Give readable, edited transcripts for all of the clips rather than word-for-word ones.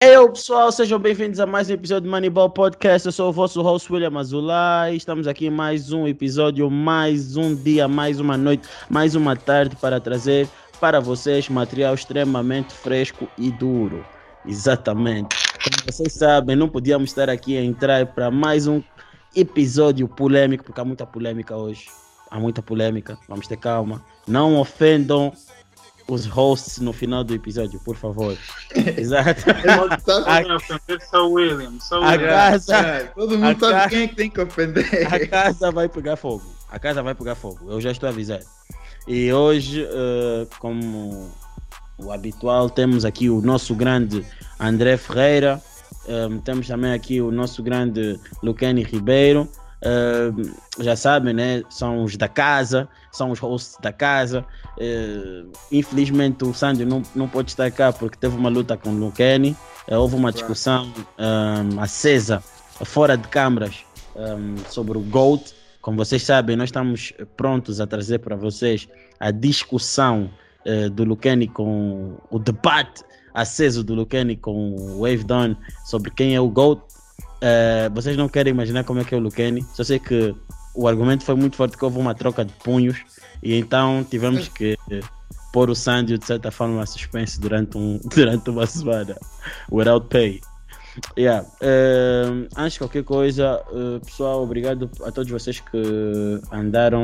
Ei, pessoal, sejam bem-vindos a mais um episódio do Manibal Podcast. Eu sou o vosso host, William Azulay. Estamos aqui em mais um episódio, mais um dia, mais uma noite, mais uma tarde para trazer para vocês material extremamente fresco e duro. Exatamente. Como vocês sabem, não podíamos estar aqui a entrar para mais um episódio polêmico, porque há muita polêmica hoje. Há muita polêmica, vamos ter calma. Não ofendam os hosts no final do episódio, por favor. Exato. Todo mundo sabe quem é que tem que ofender. A casa vai pegar fogo. A casa vai pegar fogo. Eu já estou avisado. E hoje, como o habitual, temos aqui o nosso grande André Ferreira. Temos também aqui o nosso grande Lucane Ribeiro. Já sabem, né? São os da casa, são os hosts da casa. Infelizmente o Sandy não pode estar cá porque teve uma luta com o Luquéni. Houve uma discussão acesa, fora de câmaras, sobre o GOAT. Como vocês sabem, nós estamos prontos a trazer para vocês a discussão do Luquéni, com o debate aceso do Luquéni com o Wave Don sobre quem é o GOAT. Vocês não querem imaginar como é que é o Luquéni. Só sei que o argumento foi muito forte, que houve uma troca de punhos, e então tivemos que pôr o Sandy de certa forma a suspense durante uma semana without pay. Antes de qualquer coisa, pessoal, obrigado a todos vocês que andaram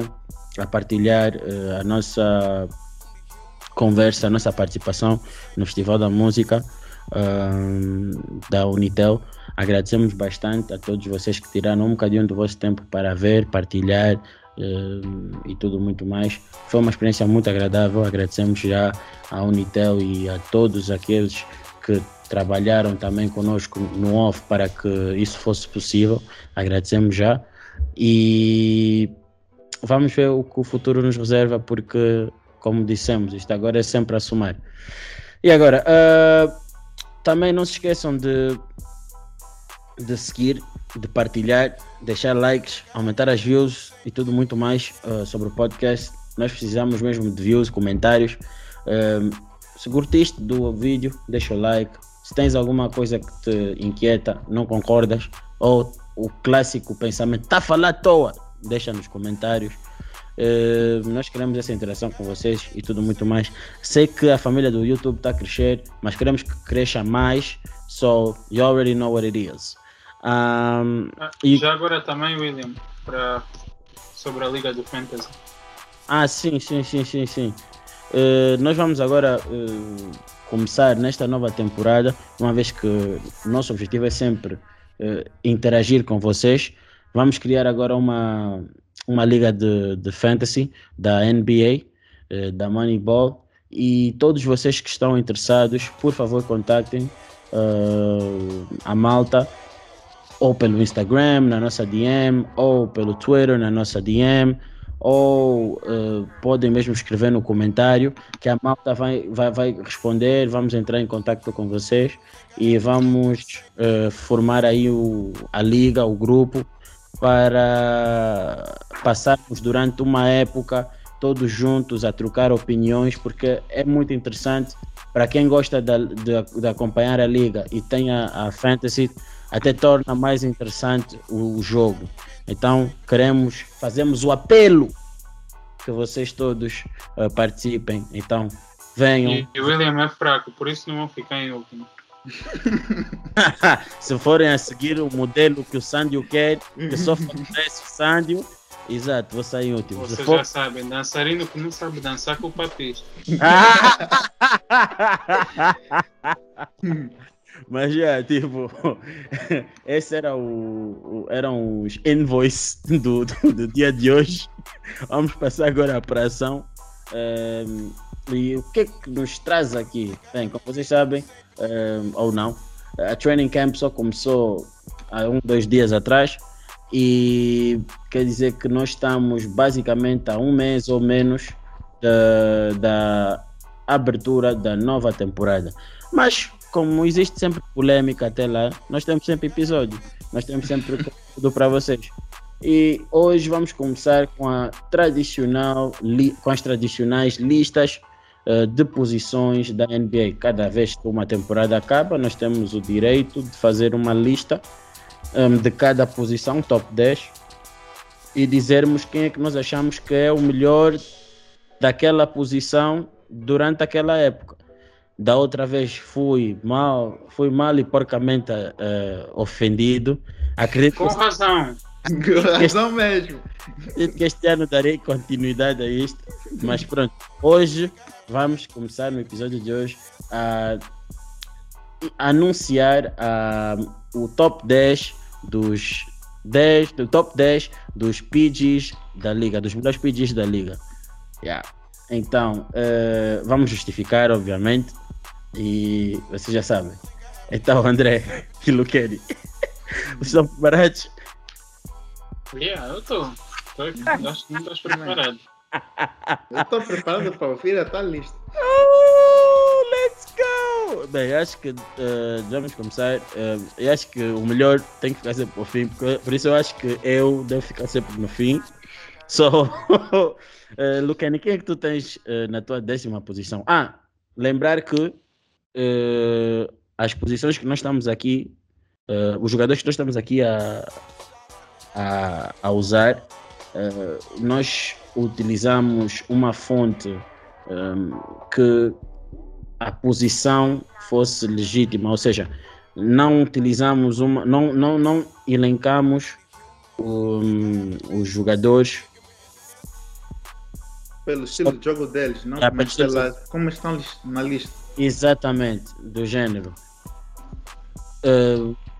a partilhar a nossa conversa, a nossa participação no Festival da Música da Unitel. Agradecemos bastante a todos vocês que tiraram um bocadinho do vosso tempo para ver, partilhar e tudo muito mais. Foi uma experiência muito agradável. Agradecemos já à Unitel e a todos aqueles que trabalharam também conosco no off para que isso fosse possível. Agradecemos já, e vamos ver o que o futuro nos reserva, porque, como dissemos, isto agora é sempre a somar. E agora, também não se esqueçam de seguir, de partilhar, deixar likes, aumentar as views e tudo muito mais sobre o podcast. Nós precisamos mesmo de views, comentários. Se curtiste do vídeo, deixa o like. Se tens alguma coisa que te inquieta, não concordas, ou o clássico pensamento, está a falar à toa, deixa nos comentários. Nós queremos essa interação com vocês e tudo muito mais. Sei que a família do YouTube está a crescer, mas queremos que cresça mais. So, you already know what it is. Agora também, William, sobre a Liga do Fantasy. Sim. Nós vamos agora começar nesta nova temporada, uma vez que o nosso objetivo é sempre interagir com vocês. Vamos criar agora uma liga de fantasy da NBA, da Moneyball, e todos vocês que estão interessados, por favor, contactem a malta, ou pelo Instagram, na nossa DM, ou pelo Twitter, na nossa DM, ou podem mesmo escrever no comentário, que a malta vai responder. Vamos entrar em contato com vocês e vamos formar aí a liga, o grupo, para passarmos durante uma época todos juntos a trocar opiniões, porque é muito interessante. Para quem gosta de acompanhar a liga e tem a fantasy, até torna mais interessante o jogo. Então fazemos o apelo que vocês todos participem. Então venham. E o William é fraco, por isso não vão ficar em último. Se forem a seguir o modelo que o Sandio quer, que só favorece o Sandio, exato, vou sair em último. Vocês já sabem, dançarino que não sabe dançar com o papista. Mas já, esses eram os envoys do dia de hoje. Vamos passar agora para a ação. E o que é que nos traz aqui? Bem, como vocês sabem, ou não, a training camp só começou há 1-2 dias atrás, e quer dizer que nós estamos basicamente há um mês ou menos da abertura da nova temporada. Mas como existe sempre polêmica até lá, nós temos sempre episódio, nós temos sempre tudo para vocês. E hoje vamos começar com as tradicionais listas de posições da NBA. Cada vez que uma temporada acaba, nós temos o direito de fazer uma lista de cada posição, top 10, e dizermos quem é que nós achamos que é o melhor daquela posição durante aquela época. Da outra vez fui mal e porcamente ofendido. Acredito com razão. Com razão mesmo. Acredito que este ano darei continuidade a isto. Mas pronto, hoje vamos começar no episódio de hoje a anunciar o top 10 dos PGs da liga, dos melhores PGs da liga. Yeah. Então, vamos justificar, obviamente, e vocês já sabem. Então, André e Luquéni, vocês estão preparados? Yeah, eu estou. Acho que não estás preparado. Eu estou preparado para ouvir a tal lista. Oh, let's go! Bem, acho que vamos começar. Eu acho que o melhor tem que ficar sempre para o fim, por isso eu acho que eu devo ficar sempre no fim. So, Lucane, quem é que tu tens na tua 10ª posição? Ah, lembrar que as posições que nós estamos aqui, os jogadores que nós estamos aqui a usar, nós utilizamos uma fonte que a posição fosse legítima, ou seja, não utilizamos não elencamos os jogadores pelo estilo de jogo deles, não como estão na lista. Exatamente, do género.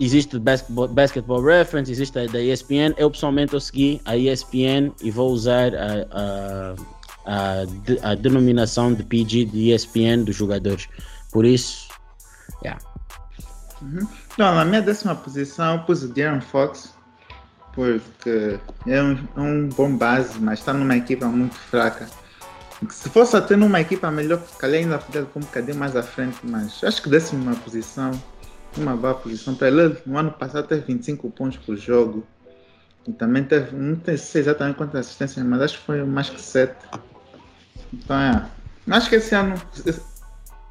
Existe o Basketball Reference, existe a da ESPN. Eu pessoalmente segui a ESPN e vou usar a denominação de PG de ESPN dos jogadores. Por isso, yeah. Uhum. Não, na minha 10ª posição eu pus o De'Aaron Fox, porque é um bom base, mas está numa equipa muito fraca. Se fosse até numa equipa melhor, calhar ainda podia com um bocadinho mais à frente, mas acho que desse uma posição, uma boa posição para ele. No ano passado teve 25 pontos por jogo e também teve, não sei exatamente quantas assistências, mas acho que foi mais que 7. Então é, acho que esse ano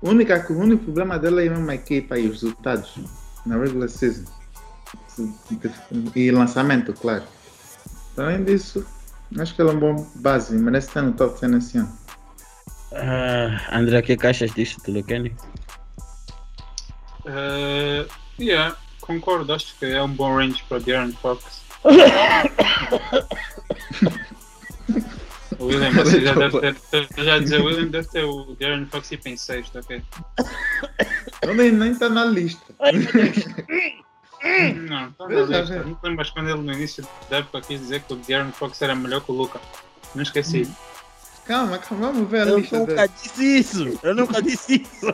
o único problema dele é mesmo a equipa e os resultados na regular season e lançamento, claro. Além disso, acho que ele é um bom base, merece estar no top 10 esse ano. André, o que achas disso, Luquéni? Yeah, concordo, acho que é um bom range para De'Aaron Fox. William, você já deve ter o De'Aaron Fox e em 6º, ok? Eu nem está na lista. Não, tá na lista. Não lembro quando ele no início da época quis dizer que o De'Aaron Fox era melhor que o Luca. Não esqueci. Calma, vamos ver a lista. Eu nunca disse isso.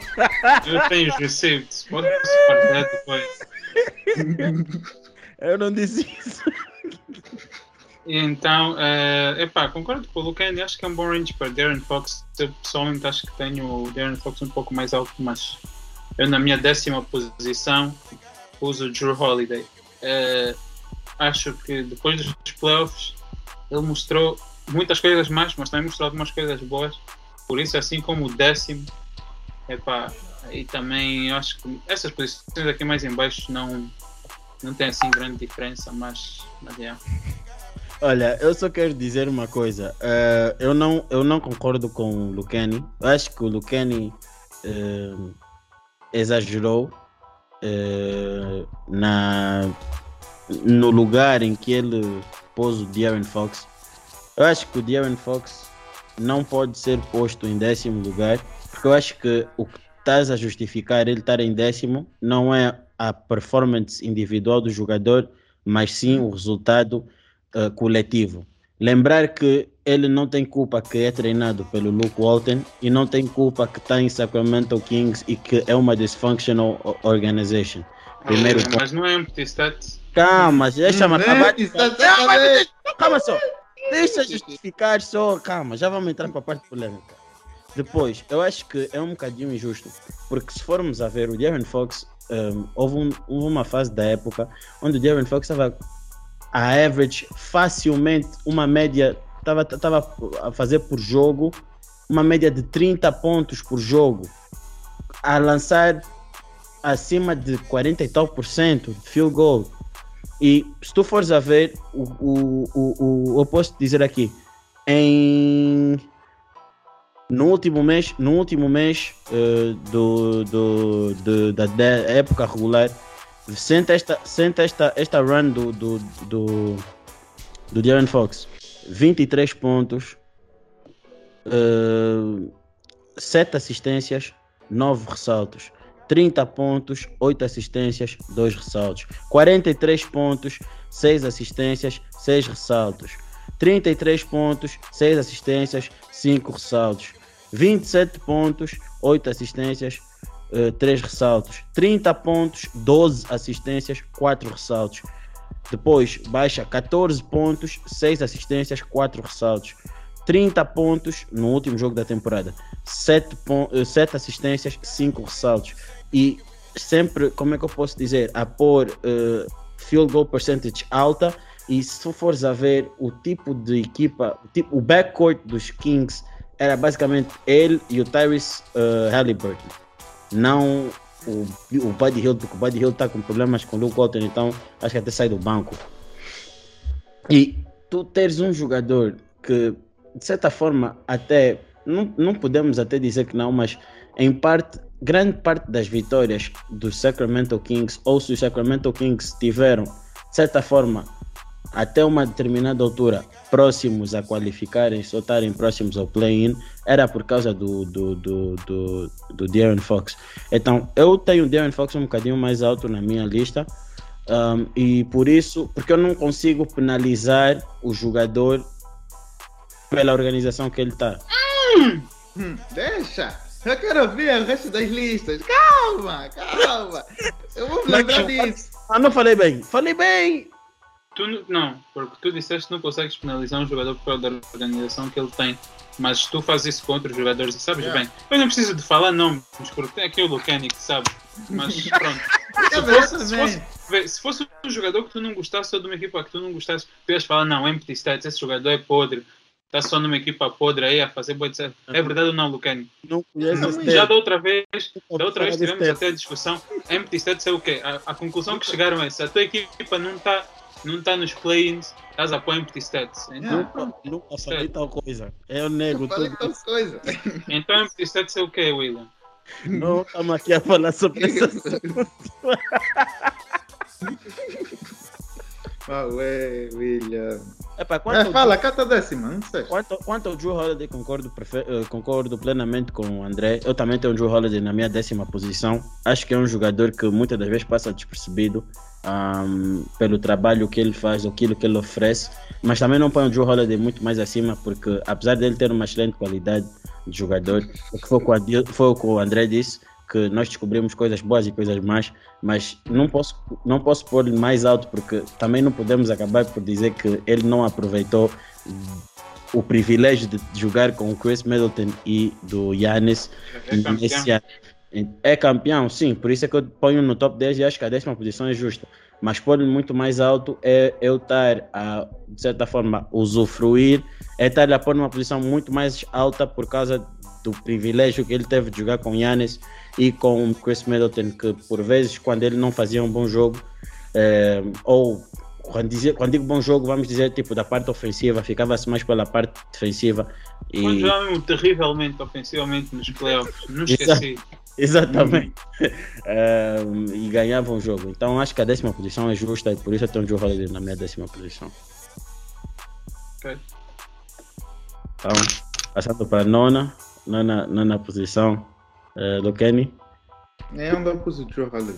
Eu tenho os receipts. Pode se partilhar depois. Eu não disse isso. Então, concordo com o Luquéni. Acho que é um bom range para De'Aaron Fox. Eu pessoalmente acho que tenho o De'Aaron Fox um pouco mais alto, mas eu na minha 10ª posição uso o Jrue Holiday. Acho que depois dos playoffs ele mostrou muitas coisas más, mas também mostrou algumas coisas boas. Por isso, assim como o 10º, e também acho que essas posições aqui mais em baixo não tem assim grande diferença, mas é. Olha, eu só quero dizer uma coisa. Eu não concordo com o Luquéni. Acho que o Luquéni exagerou no lugar em que ele pôs o De'Aaron Fox. Eu acho que o De'Aaron Fox não pode ser posto em 10º lugar, porque eu acho que o que estás a justificar ele estar em 10º não é a performance individual do jogador, mas sim o resultado coletivo. Lembrar que ele não tem culpa que é treinado pelo Luke Walton e não tem culpa que está em Sacramento Kings e que é uma dysfunctional organization. Primeiro ponto. Mas não é empty-stats. Calma, deixa-me acabar. Calma só. Deixa justificar só. Calma, já vamos entrar para a parte polêmica. Depois, eu acho que é um bocadinho injusto, porque se formos a ver o De'Aaron Fox, houve uma fase da época onde o De'Aaron Fox estava a average facilmente, uma média estava a fazer por jogo uma média de 30 pontos por jogo, a lançar acima de 40 e tal por cento de field goal. E se tu fores a ver, eu posso dizer aqui, no último mês da época regular, senta esta run do De'Aaron Fox, 23 pontos, 7 assistências, 9 ressaltos. 30 pontos, 8 assistências, 2 ressaltos. 43 pontos, 6 assistências, 6 ressaltos. 33 pontos, 6 assistências, 5 ressaltos. 27 pontos, 8 assistências, 3 ressaltos. 30 pontos, 12 assistências, 4 ressaltos. Depois baixa 14 pontos, 6 assistências, 4 ressaltos. 30 pontos no último jogo da temporada, 7 assistências, 5 ressaltos. E sempre, como é que eu posso dizer, a pôr field goal percentage alta. E se tu fores a ver o tipo de equipa, o backcourt dos Kings era basicamente ele e o Tyrese Haliburton, não o Buddy Hield, porque o Buddy Hield está com problemas com o Luke Walton, então acho que até sai do banco. E tu teres um jogador que, de certa forma, até não podemos até dizer que não, mas em parte, grande parte das vitórias dos Sacramento Kings, ou se os Sacramento Kings tiveram, de certa forma, até uma determinada altura, próximos a qualificarem, só estarem próximos ao play-in, era por causa do De'Aaron Fox. Então, eu tenho o De'Aaron Fox um bocadinho mais alto na minha lista, e por isso, porque eu não consigo penalizar o jogador pela organização que ele está. Deixa! Eu quero ver o resto das listas. Calma! Eu vou lembrar disso. Ah, não falei bem. Falei bem! Não, porque tu disseste que não consegues penalizar um jogador pela organização que ele tem. Mas tu fazes isso com outros jogadores, sabes bem. Eu não preciso de falar nomes, porque tem aqui o Luquéni que sabe. Mas pronto. Se fosse um jogador que tu não gostasse, ou de uma equipa que tu não gostasse, tu ias falar, não, empty stats, esse jogador é podre. Está só numa equipa podre aí a fazer boa de certo. É verdade ou não, Lucane? Já da outra vez tivemos até a discussão. Empty stats é o quê? A conclusão que chegaram é: se a tua equipa não tá nos play-ins, estás a pôr empty stats. Então, nunca falei tal coisa. Eu nego tudo. Então empty stats é o quê, William? Não estamos aqui a falar sobre isso. Ué, William. Fala, cata décima, não sei. Quanto ao Jrue Holiday, concordo plenamente com o André. Eu também tenho o Jrue Holiday na minha décima posição. Acho que é um jogador que muitas das vezes passa despercebido pelo trabalho que ele faz, aquilo que ele oferece. Mas também não ponho o Jrue Holiday muito mais acima, porque apesar dele ter uma excelente qualidade de jogador, foi o que o André disse, que nós descobrimos coisas boas e coisas más, mas não posso pôr-lhe mais alto, porque também não podemos acabar por dizer que ele não aproveitou o privilégio de jogar com o Chris Middleton e do Giannis nesse ano. É campeão, sim, por isso é que eu ponho no top 10 e acho que a décima posição é justa, mas pôr-lhe muito mais alto é eu estar a, de certa forma, usufruir, é estar a pôr numa posição muito mais alta por causa do privilégio que ele teve de jogar com Giannis e com Chris Middleton, que por vezes, quando ele não fazia um bom jogo, ou quando digo bom jogo, vamos dizer, tipo, da parte ofensiva, ficava-se mais pela parte defensiva. Quando jogavam terrivelmente ofensivamente nos playoffs, não esqueci. Exatamente. E ganhavam o jogo. Então acho que a décima posição é justa e por isso eu tenho o Jrue Holiday na minha décima posição. Ok. Então, passando para a nona posição, Luquéni. Eu não pus o Jrue Holiday.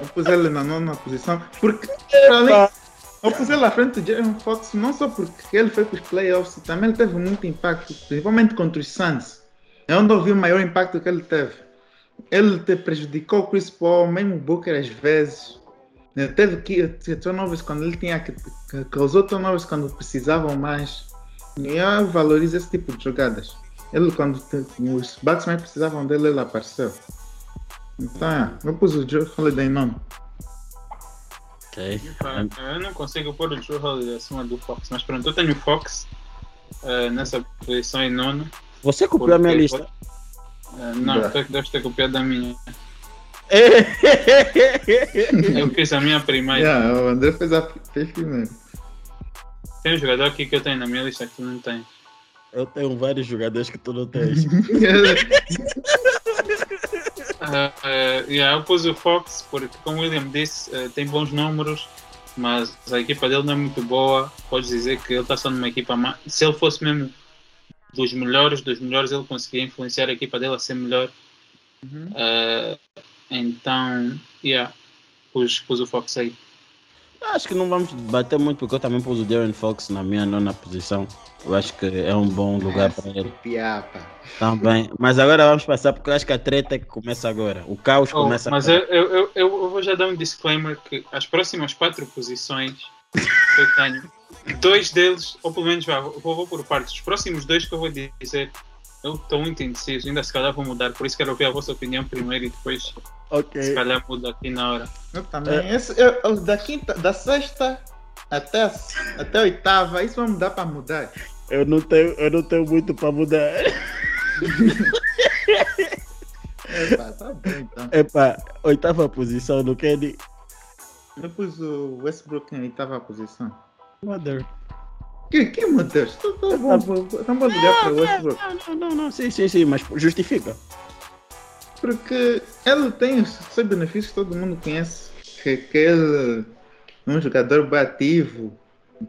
Eu pus ele na nona posição porque, para além, eu pus ele à frente do De'Aaron Fox, não só porque ele foi para os playoffs, também ele teve muito impacto, principalmente contra os Suns. É onde eu vi o maior impacto que ele teve. Ele te prejudicou o Chris Paul, mesmo o Booker às vezes. Ele teve que ter turnovers quando ele tinha que... Causou turnovers quando precisavam mais. E eu valorizo esse tipo de jogadas. Ele, quando os Bucksmen precisavam dele, ele apareceu. Então, eu pus o Jrue Holiday em nome. Ok. Eu não consigo pôr o Jrue Holiday acima do Fox, mas pronto, eu tenho o Fox. nessa posição em nono. Você copiou a minha lista? Não, tu que deve ter copiado a minha. Eu fiz a minha primeira. O André fez primeiro. Tem um jogador aqui que eu tenho na minha lista que tu não tem. Eu tenho vários jogadores que tu não tens. Eu pus o Fox porque, como o William disse, tem bons números, mas a equipa dele não é muito boa. Podes dizer que ele está só numa equipa má. Se ele fosse mesmo dos melhores, ele conseguia influenciar a equipa dele a ser melhor. Uhum. Então, pus o Fox aí. Acho que não vamos debater muito, porque eu também pus o De'Aaron Fox na minha nona posição. Eu acho que é um bom lugar para ele. Piapa. Também. Mas agora vamos passar, porque eu acho que a treta que começa agora. O caos começa agora. Mas eu vou já dar um disclaimer que as próximas 4 posições que eu tenho, 2 deles, ou pelo menos vou por partes. Os próximos 2 que eu vou dizer, eu estou muito indeciso. Ainda se calhar vou mudar. Por isso quero ouvir a vossa opinião primeiro e depois... Okay. Se calhar muda aqui na hora. Eu também. Da sexta até a oitava, isso vai mudar para mudar. Eu não tenho muito para mudar. Epá, tá bom então. Epá, 8ª posição do Kenny. Eu pus o Westbrook em 8ª posição. Mother. Que mother? Tá bom ligar para o Westbrook. Não, sim, mas justifica. Porque ele tem os seus benefícios que todo mundo conhece, que ele é um jogador ativo,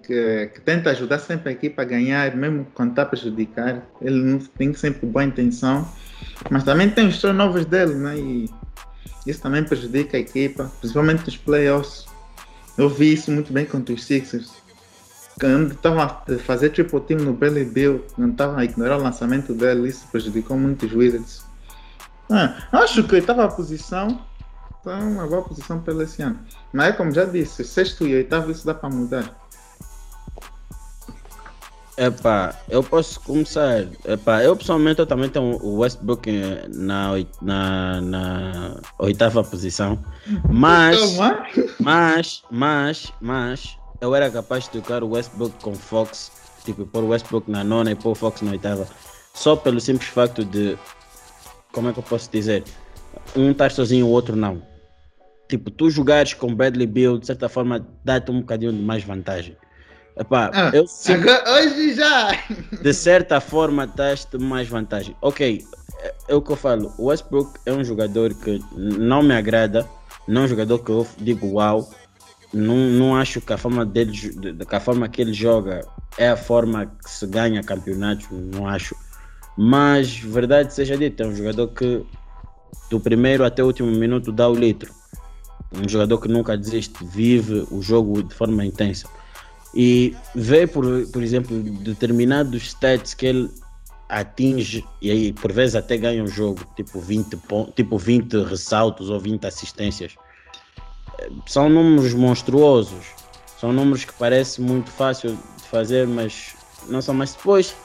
que tenta ajudar sempre a equipa a ganhar, mesmo quando está a prejudicar. Ele não tem sempre boa intenção, mas também tem os turnovers dele, né? E isso também prejudica a equipa, principalmente nos playoffs. Eu vi isso muito bem contra os Sixers, quando estavam a fazer triple team no Bradley Beal, não estavam a ignorar o lançamento dele, isso prejudicou muito os Wizards. Acho que a 8ª posição foi uma boa posição para esse ano. Mas, como já disse, 6º e 8º, isso dá para mudar. Eu posso começar. Eu pessoalmente eu também tenho o Westbrook na 8ª posição. Mas eu era capaz de trocar o Westbrook com Fox, tipo, pôr o Westbrook na 9ª e pôr o Fox na 8ª, só pelo simples facto de... Como é que eu posso dizer? Um estar sozinho, o outro não. Tipo, tu jogares com Bradley Beal, de certa forma, dá-te um bocadinho de mais vantagem. Eu sinto... Hoje já! De certa forma, dás-te mais vantagem. Ok, é o que eu falo. O Westbrook é um jogador que não me agrada. Não é um jogador que eu digo uau. Não acho que a forma que ele joga é a forma que se ganha campeonatos. Não acho. Mas, verdade seja dita, é um jogador que do primeiro até o último minuto dá o litro. Um jogador que nunca desiste, vive o jogo de forma intensa. E vê, por exemplo, determinados stats que ele atinge e aí por vezes até ganha o jogo, tipo 20 ressaltos ou 20 assistências. São números monstruosos, são números que parece muito fácil de fazer, mas não são mais depois.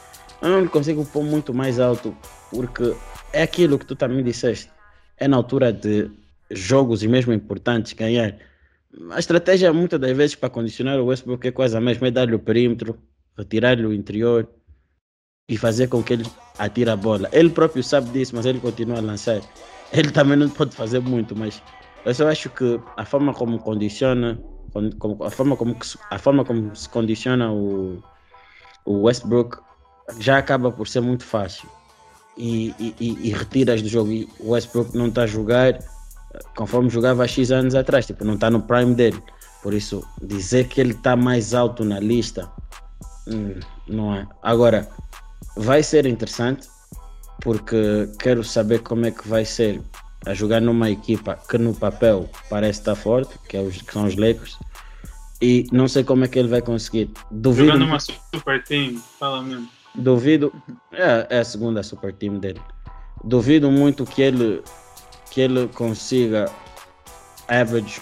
Eu não consigo pôr muito mais alto, porque é aquilo que tu também disseste. É na altura de jogos e mesmo importantes ganhar. A estratégia muitas das vezes para condicionar o Westbrook é quase a mesma. É dar-lhe o perímetro, retirar-lhe o interior e fazer com que ele atire a bola. Ele próprio sabe disso, mas ele continua a lançar. Ele também não pode fazer muito, mas eu só acho que a forma como condiciona, a forma como se condiciona o Westbrook já acaba por ser muito fácil e retiras do jogo. E o Westbrook não está a jogar conforme jogava há X anos atrás, tipo, não está no prime dele. Por isso, dizer que ele está mais alto na lista, não é. Agora, vai ser interessante, porque quero saber como é que vai ser a jogar numa equipa que no papel parece estar forte, que são os Lakers, e não sei como é que ele vai conseguir. Duvido. Jogando numa super team, fala mesmo. Duvido, é a segunda super team dele. Duvido muito que ele consiga average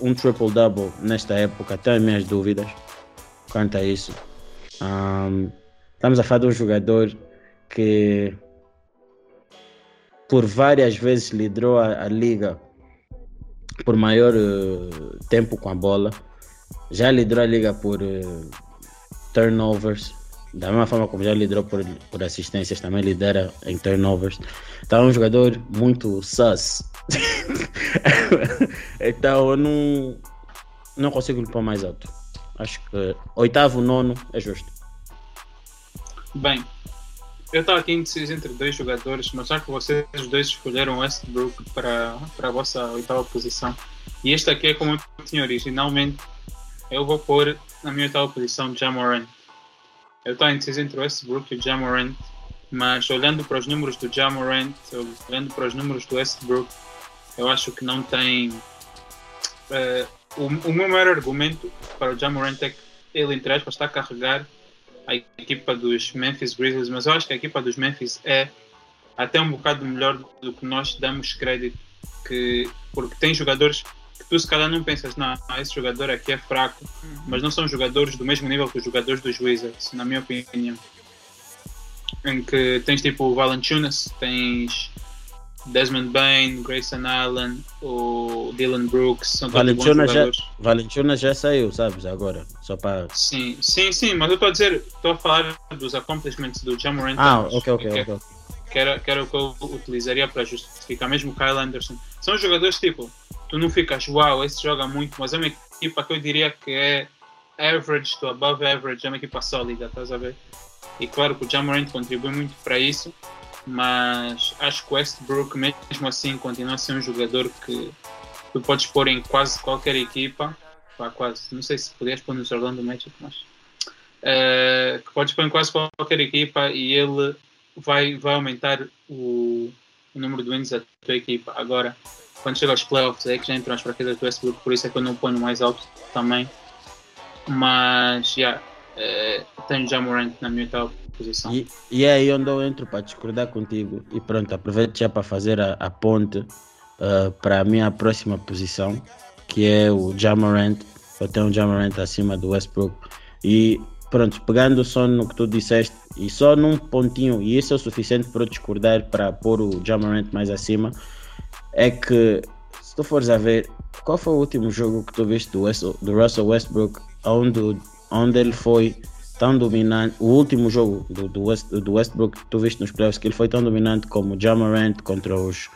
um triple-double nesta época. Tenho minhas dúvidas quanto a isso. Estamos a falar de um jogador que por várias vezes liderou a liga por maior tempo com a bola. Já liderou a liga por turnovers. da mesma forma como já liderou por assistências, também lidera em turnovers. Então é um jogador muito sus. Então eu não consigo ir para mais alto. Acho que oitavo, nono é justo. Bem, eu estava aqui indeciso entre dois jogadores, mas já que vocês dois escolheram Westbrook para a vossa oitava posição, e este aqui é como eu tinha originalmente, eu vou pôr na minha oitava posição Ja Morant. Eu estava indeciso entre Westbrook e Ja Morant, mas olhando para os números do Ja Morant, olhando para os números do Westbrook, eu acho que não tem... O meu maior argumento para o Ja Morant é que ele, entre aspas, está a carregar a equipa dos Memphis Grizzlies, mas eu acho que a equipa dos Memphis é até um bocado melhor do que nós damos crédito, porque tem jogadores que tu se calhar não pensas, não, esse jogador aqui é fraco, mas não são jogadores do mesmo nível que os jogadores dos Wizards, na minha opinião, em que tens tipo o Valanciunas, tens Desmond Bain, Grayson Allen, o Dylan Brooks, são todos bons jogadores. Valanciunas já saiu, sabes, agora, só para... Sim, mas eu estou a falar dos accomplishments do Ja Morant. Ok. Que era o que eu utilizaria para justificar, mesmo o Kyle Anderson. São jogadores tipo, tu não ficas, uau, esse joga muito, mas é uma equipa que eu diria que é average to above average, é uma equipa sólida, estás a ver? E claro que o Ja Morant contribui muito para isso, mas acho que o Westbrook mesmo assim continua a ser um jogador que tu podes pôr em quase qualquer equipa, quase, não sei se podias pôr nos Orlando Magic, mas que podes pôr em quase qualquer equipa e ele vai aumentar o número de wins da tua equipa. Agora, quando chega aos playoffs, é que já entram as fraquezas do Westbrook, por isso é que eu não ponho mais alto também, mas tenho Ja Morant na minha tal posição. E aí onde eu entro para discordar contigo, e pronto, aproveito já para fazer a ponte para a minha próxima posição, que é o Ja Morant. Eu tenho o Ja Morant acima do Westbrook, e pronto, pegando só no que tu disseste, e só num pontinho, e isso é o suficiente para eu discordar para pôr o Ja Morant mais acima, é que se tu fores a ver, qual foi o último jogo que tu viste do Russell Westbrook, onde ele foi tão dominante, o último jogo do Westbrook que tu viste nos playoffs, que ele foi tão dominante como o Ja Morant contra os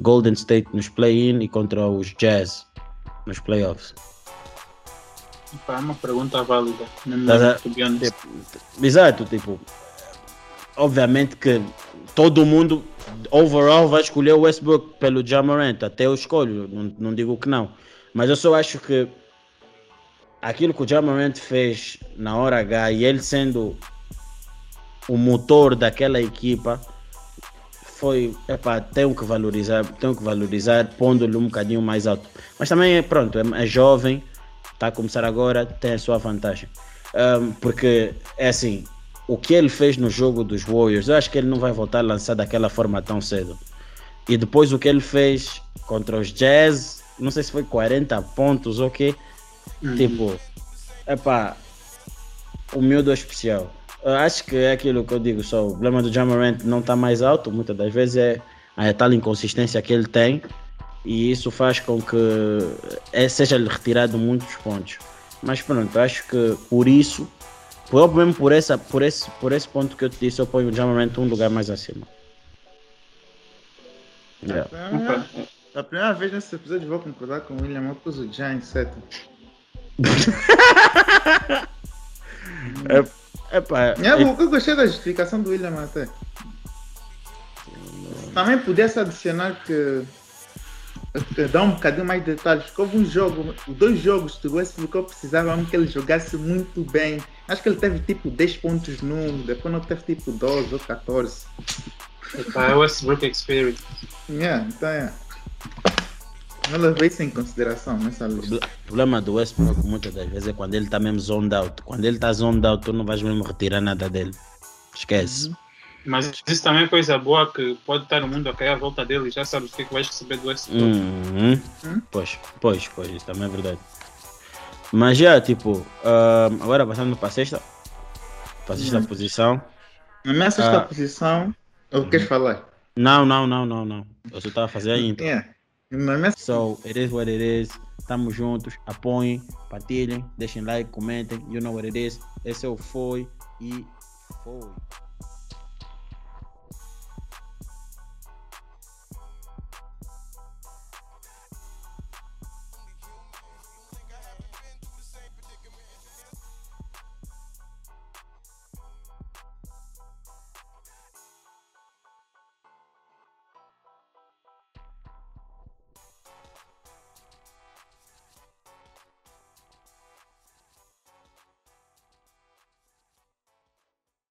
Golden State nos play-in e contra os Jazz nos playoffs? É uma pergunta válida, exato, tipo, obviamente que todo mundo overall vai escolher o Westbrook pelo Ja Morant, até eu escolho, não digo que não, mas eu só acho que aquilo que o Ja Morant fez na hora H, e ele sendo o motor daquela equipa, foi, tenho que valorizar, pondo-lhe um bocadinho mais alto, mas também é jovem, está a começar agora, tem a sua vantagem, porque é assim, o que ele fez no jogo dos Warriors, eu acho que ele não vai voltar a lançar daquela forma tão cedo, e depois o que ele fez contra os Jazz, não sei se foi 40 pontos ou o quê, tipo, o miúdo é especial. Eu acho que é aquilo que eu digo, só o problema do Ja Morant não está mais alto, muitas das vezes é a tal inconsistência que ele tem, e isso faz com que seja-lhe retirado muitos pontos. Mas pronto, acho que por isso, mesmo por esse ponto que eu te disse, eu ponho o Ja Morant um lugar mais acima. Yeah. A primeira vez nesse episódio vou concordar com o William, eu pus o Ja em 7. Eu gostei da justificação do William até. Também pudesse adicionar que dá um bocadinho mais de detalhes, porque houve dois jogos do Westbrook que eu precisava que ele jogasse muito bem. Acho que ele teve tipo 10 pontos num, depois não teve tipo 12 ou 14. É o Westbrook Experience. Então. Não levei isso em consideração nessa lista. O problema do Westbrook muitas das vezes é quando ele está mesmo zoned out. Quando ele está zoned out, tu não vais mesmo retirar nada dele. Esquece. Mas isso também é coisa boa, que pode estar o mundo a cair à volta dele e já sabes o que vais receber do Westbrook. Pois, isso também é verdade. Mas já, agora passando para a sexta. Para a sexta posição. Na minha sexta posição, eu quero falar. Não. Eu só estava a fazer a intro. So, it is what it is. Estamos juntos. Apoiem, partilhem, deixem like, comentem. You know what it is. Esse é o Foi e Foi.